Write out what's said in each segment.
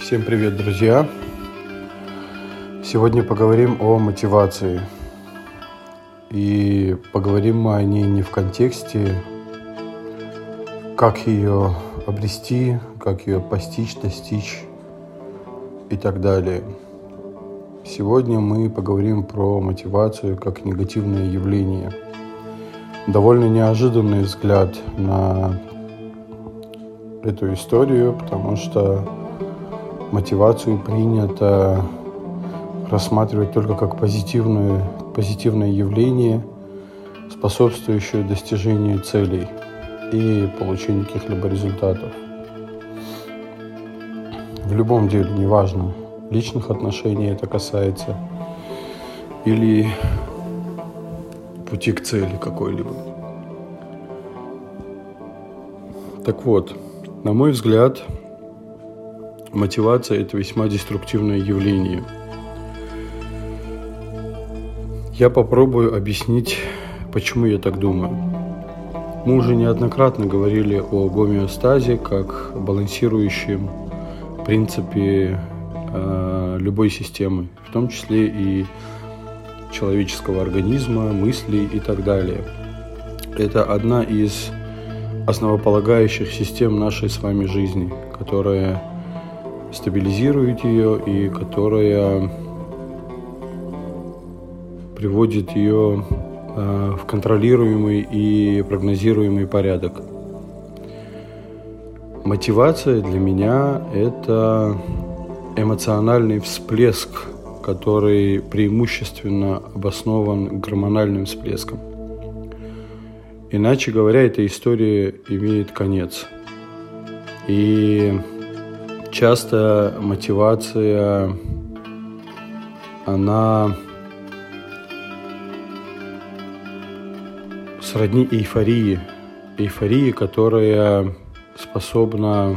Всем привет, друзья! Сегодня поговорим о мотивации. И поговорим мы о ней не в контексте, как ее обрести, как ее постичь, достичь и так далее. Сегодня мы поговорим про мотивацию как негативное явление. Довольно неожиданный взгляд на эту историю, потому что мотивацию принято рассматривать только как позитивное явление, способствующее достижению целей и получению каких-либо результатов. В любом деле, неважно, личных отношений это касается или пути к цели какой-либо. Так вот, на мой взгляд, мотивация – это весьма деструктивное явление. Я попробую объяснить, почему я так думаю. Мы уже неоднократно говорили о гомеостазе как балансирующем принципе любой системы, в том числе и человеческого организма, мыслей и так далее. Это одна из основополагающих систем нашей с вами жизни, которая стабилизирует ее и которая приводит ее в контролируемый и прогнозируемый порядок. Мотивация для меня – это эмоциональный всплеск, который преимущественно обоснован гормональным всплеском. Иначе говоря, эта история имеет конец. И часто мотивация, она сродни эйфории, которая способна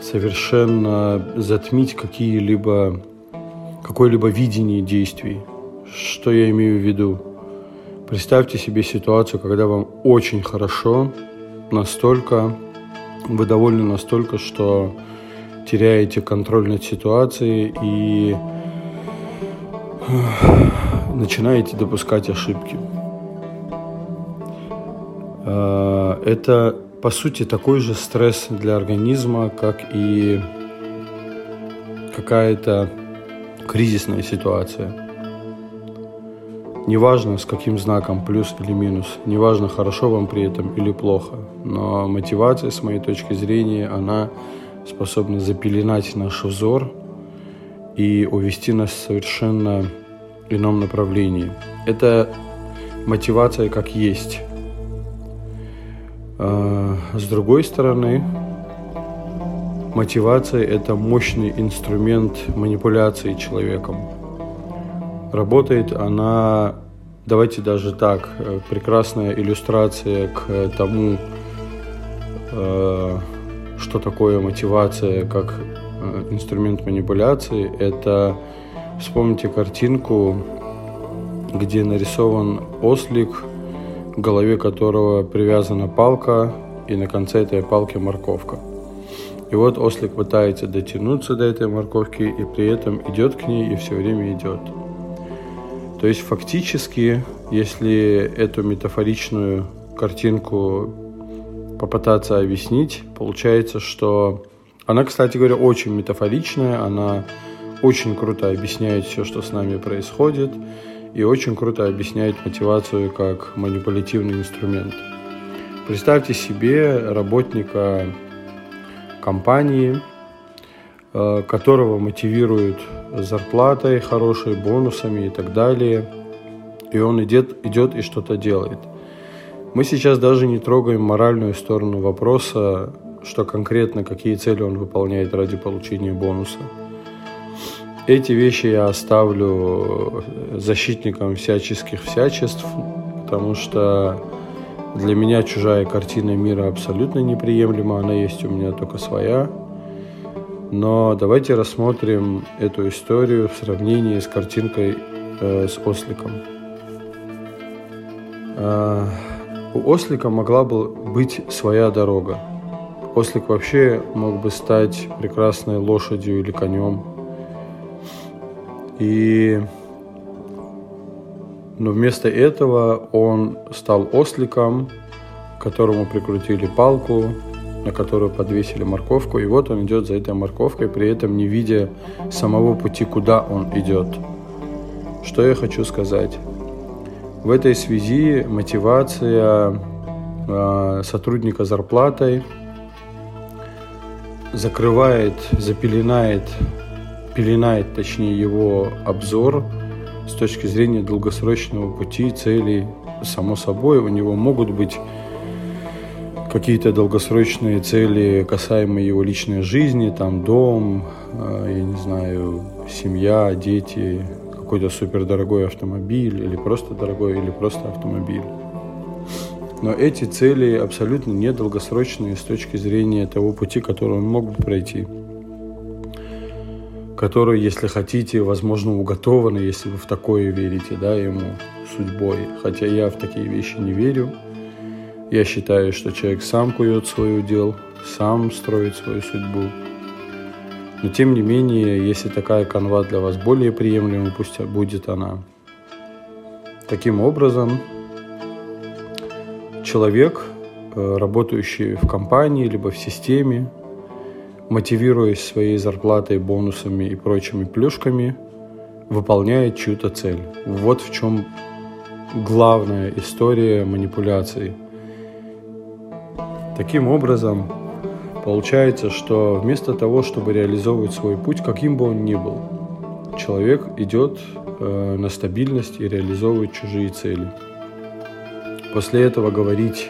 совершенно затмить какое-либо видение действий. Что я имею в виду? Представьте себе ситуацию, когда вам очень хорошо, вы довольны настолько, что теряете контроль над ситуацией и начинаете допускать ошибки. Это, по сути, такой же стресс для организма, как и какая-то кризисная ситуация. Неважно, с каким знаком, плюс или минус, неважно, хорошо вам при этом или плохо, но мотивация, с моей точки зрения, она способна запеленать наш взор и увести нас в совершенно ином направлении. Это мотивация как есть. С другой стороны, мотивация – это мощный инструмент манипуляции человеком. Работает она, давайте даже так, прекрасная иллюстрация к тому, что такое мотивация как инструмент манипуляции. Это, вспомните картинку, где нарисован ослик, к голове которого привязана палка, и на конце этой палки морковка. И вот ослик пытается дотянуться до этой морковки, и при этом идет к ней, и все время идет. То есть фактически, если эту метафоричную картинку попытаться объяснить, получается, что она, кстати говоря, очень метафоричная, она очень круто объясняет все, что с нами происходит, и очень круто объясняет мотивацию как манипулятивный инструмент. Представьте себе работника компании, которого мотивируют зарплатой, хорошей, бонусами и так далее. И он идет и что-то делает. Мы сейчас даже не трогаем моральную сторону вопроса, что конкретно, какие цели он выполняет ради получения бонуса. Эти вещи я оставлю защитникам всяческих всячеств, потому что для меня чужая картина мира абсолютно неприемлема, она есть у меня только своя. Но давайте рассмотрим эту историю в сравнении с картинкой с осликом. У ослика могла бы быть своя дорога. Ослик вообще мог бы стать прекрасной лошадью или конем. Но вместо этого он стал осликом, к которому прикрутили палку, на которую подвесили морковку. И вот он идет за этой морковкой, при этом не видя самого пути, куда он идет. Что я хочу сказать? В этой связи мотивация сотрудника зарплатой пеленает его обзор с точки зрения долгосрочного пути, целей. Само собой, у него могут быть какие-то долгосрочные цели, касаемые его личной жизни, там дом, я не знаю, семья, дети, какой-то супердорогой автомобиль или просто автомобиль. Но эти цели абсолютно не долгосрочные с точки зрения того пути, который он мог бы пройти, который, если хотите, возможно, уготованы, если вы в такое верите, да, ему судьбой. Хотя я в такие вещи не верю. Я считаю, что человек сам кует свой удел, сам строит свою судьбу. Но, тем не менее, если такая канва для вас более приемлема, пусть будет она. Таким образом, человек, работающий в компании либо в системе, мотивируясь своей зарплатой, бонусами и прочими плюшками, выполняет чью-то цель. Вот в чем главная история манипуляций. Таким образом, получается, что вместо того, чтобы реализовывать свой путь, каким бы он ни был, человек идет на стабильность и реализовывает чужие цели. После этого говорить,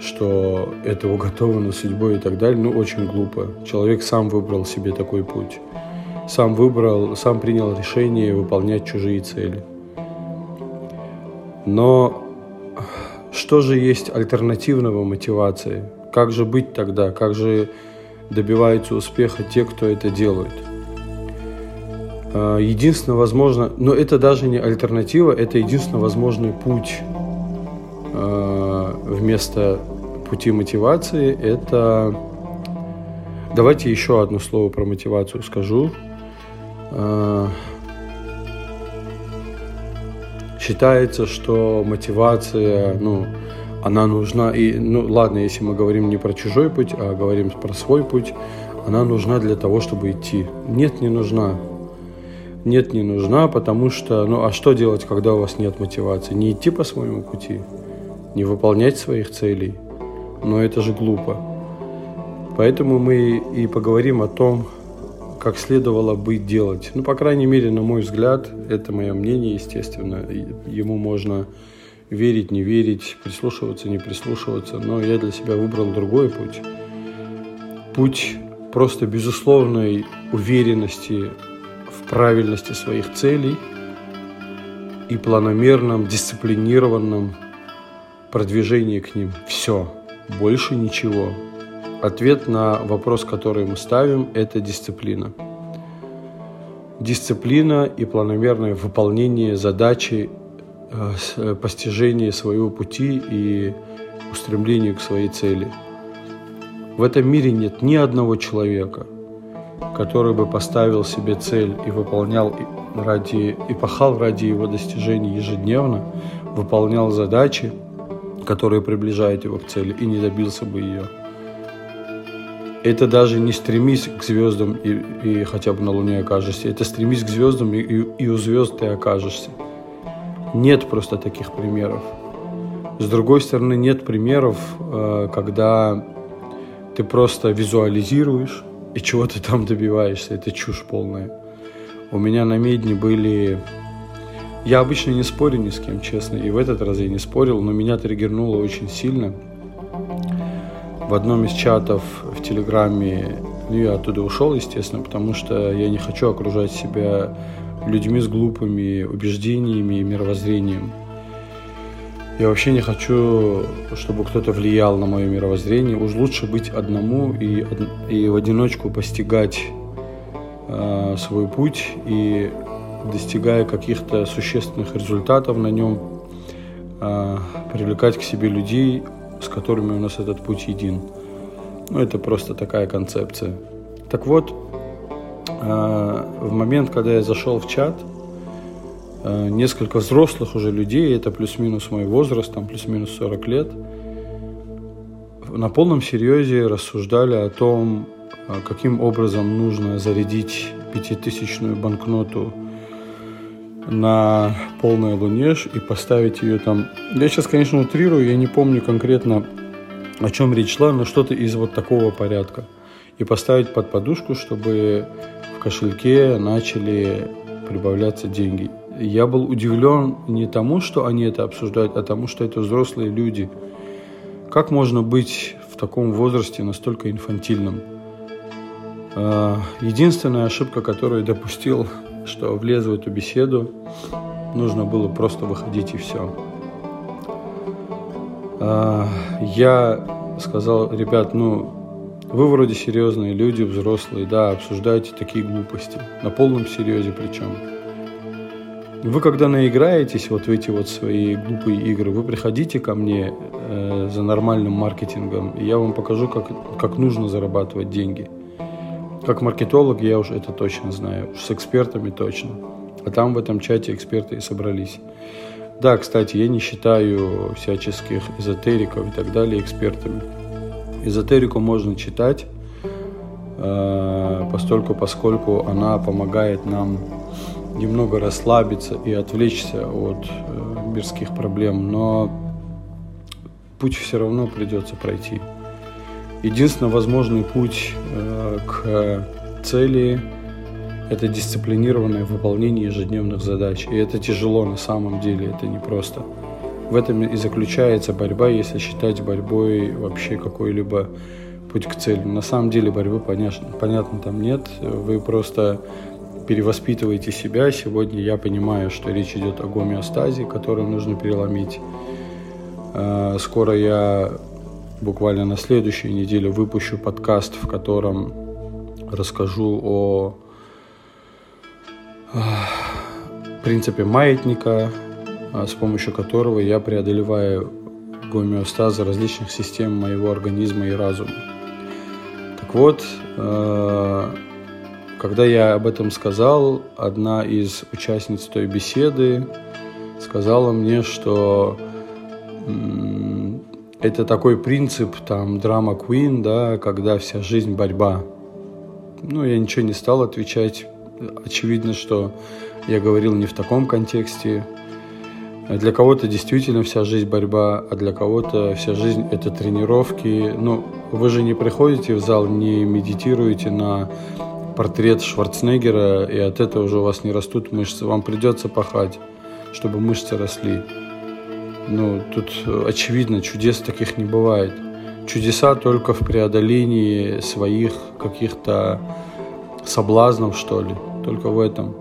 что это уготовано судьбой и так далее, очень глупо. Человек сам выбрал себе такой путь. Сам принял решение выполнять чужие цели. Но что же есть альтернативного мотивации? Как же быть тогда? Как же добиваются успеха те, кто это делает? Единственно возможно, но это даже не альтернатива, это единственно возможный путь. Вместо пути мотивации это... Давайте еще одно слово про мотивацию скажу. Считается, что мотивация, она нужна, и, ладно, если мы говорим не про чужой путь, а говорим про свой путь, она нужна для того, чтобы идти. Нет, не нужна. Нет, не нужна, потому что, а что делать, когда у вас нет мотивации? Не идти по своему пути? Не выполнять своих целей? Но это же глупо. Поэтому мы и поговорим о том, как следовало бы делать. По крайней мере, на мой взгляд, это мое мнение, естественно. Ему можно верить, не верить, прислушиваться, не прислушиваться. Но я для себя выбрал другой путь. Путь просто безусловной уверенности в правильности своих целей и планомерном, дисциплинированном продвижение к ним. Все. Больше ничего. Ответ на вопрос, который мы ставим, это дисциплина. Дисциплина и планомерное выполнение задачи, постижение своего пути и устремление к своей цели. В этом мире нет ни одного человека, который бы поставил себе цель и выполнял и пахал ради его достижения ежедневно, выполнял задачи, который приближает его к цели, и не добился бы ее. Это даже не стремись к звездам и хотя бы на Луне окажешься. Это стремись к звездам и у звезд ты окажешься. Нет просто таких примеров. С другой стороны, нет примеров, когда ты просто визуализируешь и чего ты там добиваешься. Это чушь полная. У меня на медне были... Я обычно не спорю ни с кем, честно, и в этот раз я не спорил, но меня триггернуло очень сильно. В одном из чатов в Телеграме, я оттуда ушел, естественно, потому что я не хочу окружать себя людьми с глупыми убеждениями и мировоззрением. Я вообще не хочу, чтобы кто-то влиял на мое мировоззрение. Уж лучше быть одному и в одиночку постигать свой путь и... достигая каких-то существенных результатов на нем, привлекать к себе людей, с которыми у нас этот путь един. Ну, это просто такая концепция. Так вот, в момент, когда я зашел в чат, несколько взрослых уже людей, это плюс-минус мой возраст, там плюс-минус 40 лет, на полном серьезе рассуждали о том, каким образом нужно зарядить 5000-ную банкноту на полной луне и поставить ее там. Я сейчас, конечно, утрирую, я не помню конкретно, о чем речь шла, но что-то из вот такого порядка. И поставить под подушку, чтобы в кошельке начали прибавляться деньги. Я был удивлен не тому, что они это обсуждают, а тому, что это взрослые люди. Как можно быть в таком возрасте настолько инфантильным? Единственная ошибка, которую допустил, что влез в эту беседу, нужно было просто выходить и все. Я сказал: ребят, вы вроде серьезные люди, взрослые, да, обсуждаете такие глупости, на полном серьезе причем. Вы когда наиграетесь вот в эти вот свои глупые игры, вы приходите ко мне за нормальным маркетингом, и я вам покажу, как нужно зарабатывать деньги. Как маркетолог я уж это точно знаю, уж с экспертами точно. А там в этом чате эксперты и собрались. Да, кстати, я не считаю всяческих эзотериков и так далее экспертами. Эзотерику можно читать, постольку, поскольку она помогает нам немного расслабиться и отвлечься от мирских проблем, но путь все равно придется пройти. Единственно возможный путь к цели – это дисциплинированное выполнение ежедневных задач. И это тяжело на самом деле, это непросто. В этом и заключается борьба, если считать борьбой вообще какой-либо путь к цели. На самом деле борьбы, понятно, там нет. Вы просто перевоспитываете себя. Сегодня я понимаю, что речь идет о гомеостазе, которую нужно переломить. Скоро я буквально на следующей неделе выпущу подкаст, в котором расскажу о принципе маятника, с помощью которого я преодолеваю гомеостазы различных систем моего организма и разума. Так вот, когда я об этом сказал, одна из участниц той беседы сказала мне, что это такой принцип, там, драма Queen, да, когда вся жизнь борьба. Я ничего не стал отвечать. Очевидно, что я говорил не в таком контексте. Для кого-то действительно вся жизнь борьба, а для кого-то вся жизнь – это тренировки. Вы же не приходите в зал, не медитируете на портрет Шварценеггера, и от этого уже у вас не растут мышцы. Вам придется пахать, чтобы мышцы росли. Тут очевидно, чудес таких не бывает. Чудеса только в преодолении своих каких-то соблазнов, что ли, только в этом.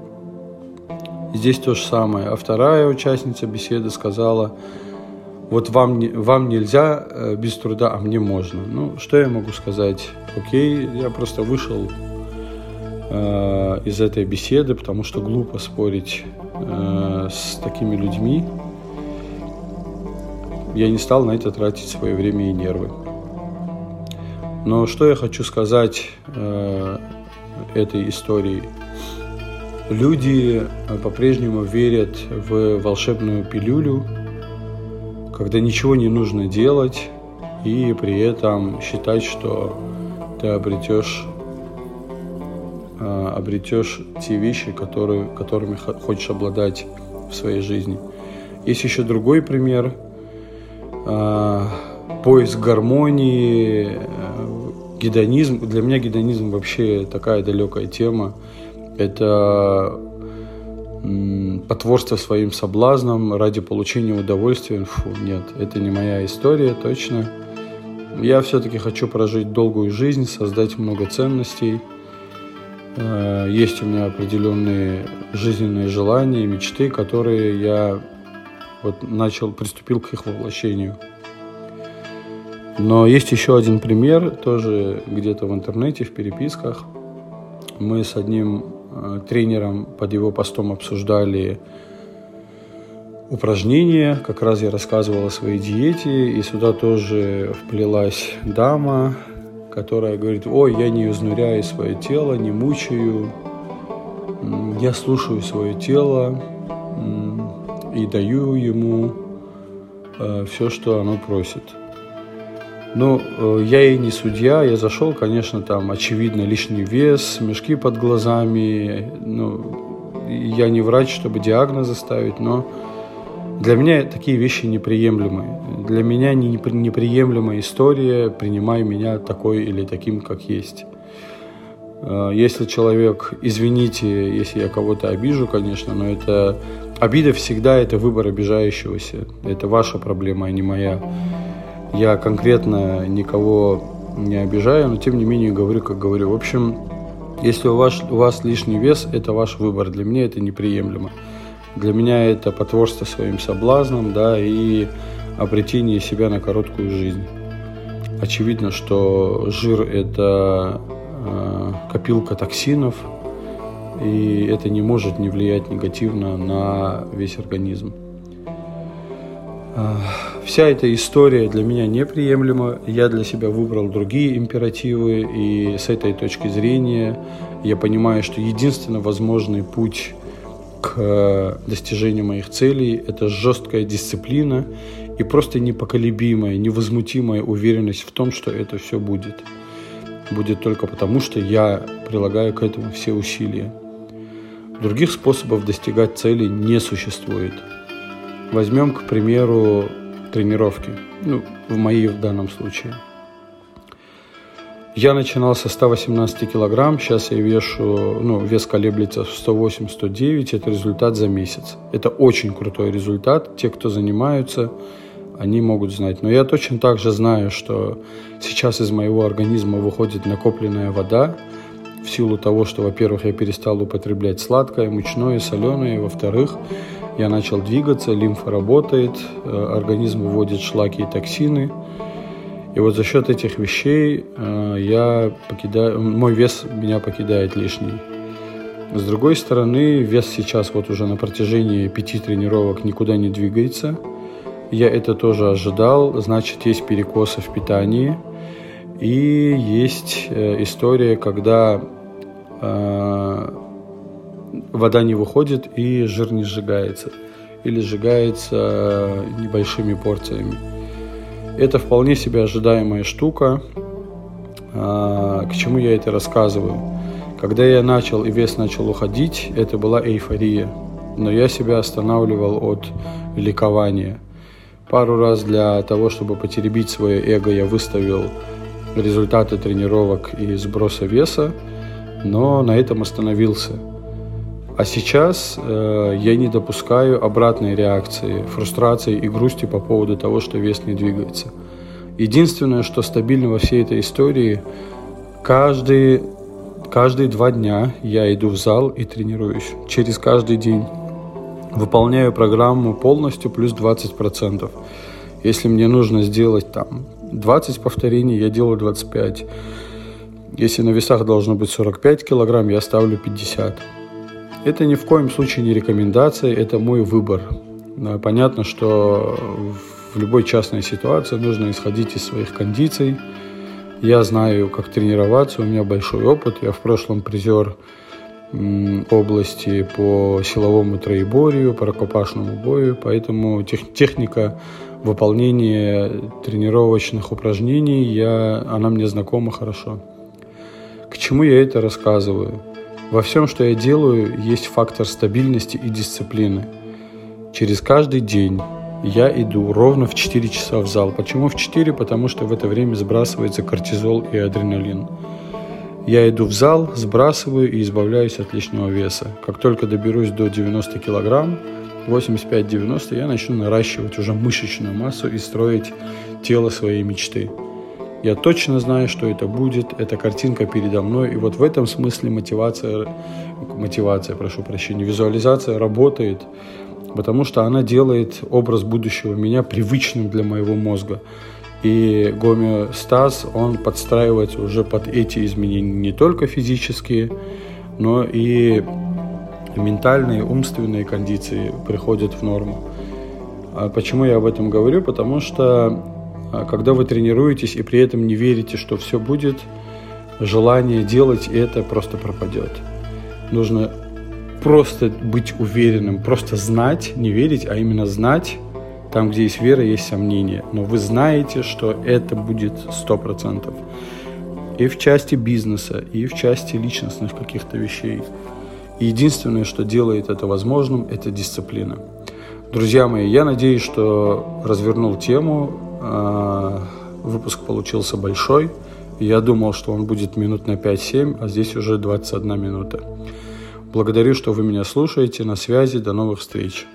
Здесь то же самое. А вторая участница беседы сказала: вот вам нельзя без труда, а мне можно. Что я могу сказать? Окей, я просто вышел из этой беседы, потому что глупо спорить с такими людьми. Я не стал на это тратить свое время и нервы. Но что я хочу сказать этой истории? Люди по-прежнему верят в волшебную пилюлю, когда ничего не нужно делать, и при этом считать, что ты обретешь те вещи, которыми хочешь обладать в своей жизни. Есть еще другой пример. Поиск гармонии, гедонизм. Для меня гедонизм вообще такая далекая тема. Это потворство своим соблазнам ради получения удовольствия. Нет, это не моя история, точно. Я все-таки хочу прожить долгую жизнь, создать много ценностей. Есть у меня определенные жизненные желания, мечты, которые я приступил к их воплощению. Но есть еще один пример, тоже где-то в интернете, в переписках. Мы с одним тренером под его постом обсуждали упражнения. Как раз я рассказывал о своей диете, и сюда тоже вплелась дама, которая говорит: ой, я не изнуряю свое тело, не мучаю, я слушаю свое тело и даю ему все, что оно просит. Ну, я и не судья, я зашел, конечно, там, очевидно, лишний вес, мешки под глазами, ну, я не врач, чтобы диагнозы ставить, но для меня такие вещи неприемлемы. Для меня неприемлемая история «принимай меня такой или таким, как есть». Если человек, извините, если я кого-то обижу, конечно, но это обида всегда, это выбор обижающегося, это ваша проблема, а не моя. Я конкретно никого не обижаю, но тем не менее говорю, как говорю. В общем, если у вас лишний вес, это ваш выбор. Для меня это неприемлемо. Для меня это потворство своим соблазнам, да, и обретение себя на короткую жизнь. Очевидно, что жир – это копилка токсинов, и это не может не влиять негативно на весь организм. Вся эта история для меня неприемлема, я для себя выбрал другие императивы, и с этой точки зрения я понимаю, что единственно возможный путь к достижению моих целей – это жесткая дисциплина и просто непоколебимая, невозмутимая уверенность в том, что это все будет. Будет только потому, что я прилагаю к этому все усилия. Других способов достигать цели не существует. Возьмем, к примеру, тренировки, ну, в моей в данном случае. Я начинал со 118 килограмм, сейчас я вешу, ну, вес колеблется в 108-109, это результат за месяц. Это очень крутой результат, те, кто занимаются, они могут знать. Но я точно так же знаю, что сейчас из моего организма выходит накопленная вода, в силу того, что, во-первых, я перестал употреблять сладкое, мучное, соленое, во-вторых, я начал двигаться, лимфа работает, организм выводит шлаки и токсины. И вот за счет этих вещей мой вес меня покидает лишний. С другой стороны, вес сейчас вот уже на протяжении 5 тренировок никуда не двигается. Я это тоже ожидал, значит, есть перекосы в питании. И есть история, когда вода не выходит и жир не сжигается. Или сжигается небольшими порциями. Это вполне себе ожидаемая штука. К чему я это рассказываю? Когда я начал и вес начал уходить, это была эйфория. Но я себя останавливал от ликования. Пару раз для того, чтобы потеребить свое эго, я выставил результаты тренировок и сброса веса, но на этом остановился. А сейчас я не допускаю обратной реакции, фрустрации и грусти по поводу того, что вес не двигается. Единственное, что стабильно во всей этой истории, каждые 2 дня я иду в зал и тренируюсь. Через каждый день выполняю программу полностью плюс 20%. Если мне нужно сделать там 20 повторений, я делаю 25. Если на весах должно быть 45 килограмм, я ставлю 50. Это ни в коем случае не рекомендация, это мой выбор. Понятно, что в любой частной ситуации нужно исходить из своих кондиций. Я знаю, как тренироваться, у меня большой опыт. Я в прошлом призер области по силовому троеборью, по рукопашному бою, поэтому техника выполнения тренировочных упражнений, она мне знакома хорошо. К чему я это рассказываю? Во всем, что я делаю, есть фактор стабильности и дисциплины. Через каждый день я иду ровно в 4 часа в зал. Почему в 4? Потому что в это время сбрасывается кортизол и адреналин. Я иду в зал, сбрасываю и избавляюсь от лишнего веса. Как только доберусь до 90 килограмм, 85-90, я начну наращивать уже мышечную массу и строить тело своей мечты. Я точно знаю, что это будет, эта картинка передо мной. И вот в этом смысле визуализация работает, потому что она делает образ будущего меня привычным для моего мозга. И гомеостаз, он подстраивается уже под эти изменения, не только физические, но и ментальные, умственные кондиции приходят в норму. А почему я об этом говорю? Потому что Когда вы тренируетесь и при этом не верите, что все будет, желание делать это просто пропадет. Нужно просто быть уверенным, просто знать, не верить, а именно знать, там, где есть вера, есть сомнения. Но вы знаете, что это будет 100%. И в части бизнеса, и в части личностных каких-то вещей. И единственное, что делает это возможным, это дисциплина. Друзья мои, я надеюсь, что развернул тему. Выпуск получился большой. Я думал, что он будет минут на 5-7, а здесь уже 21 минута. Благодарю, что вы меня слушаете. На связи. До новых встреч.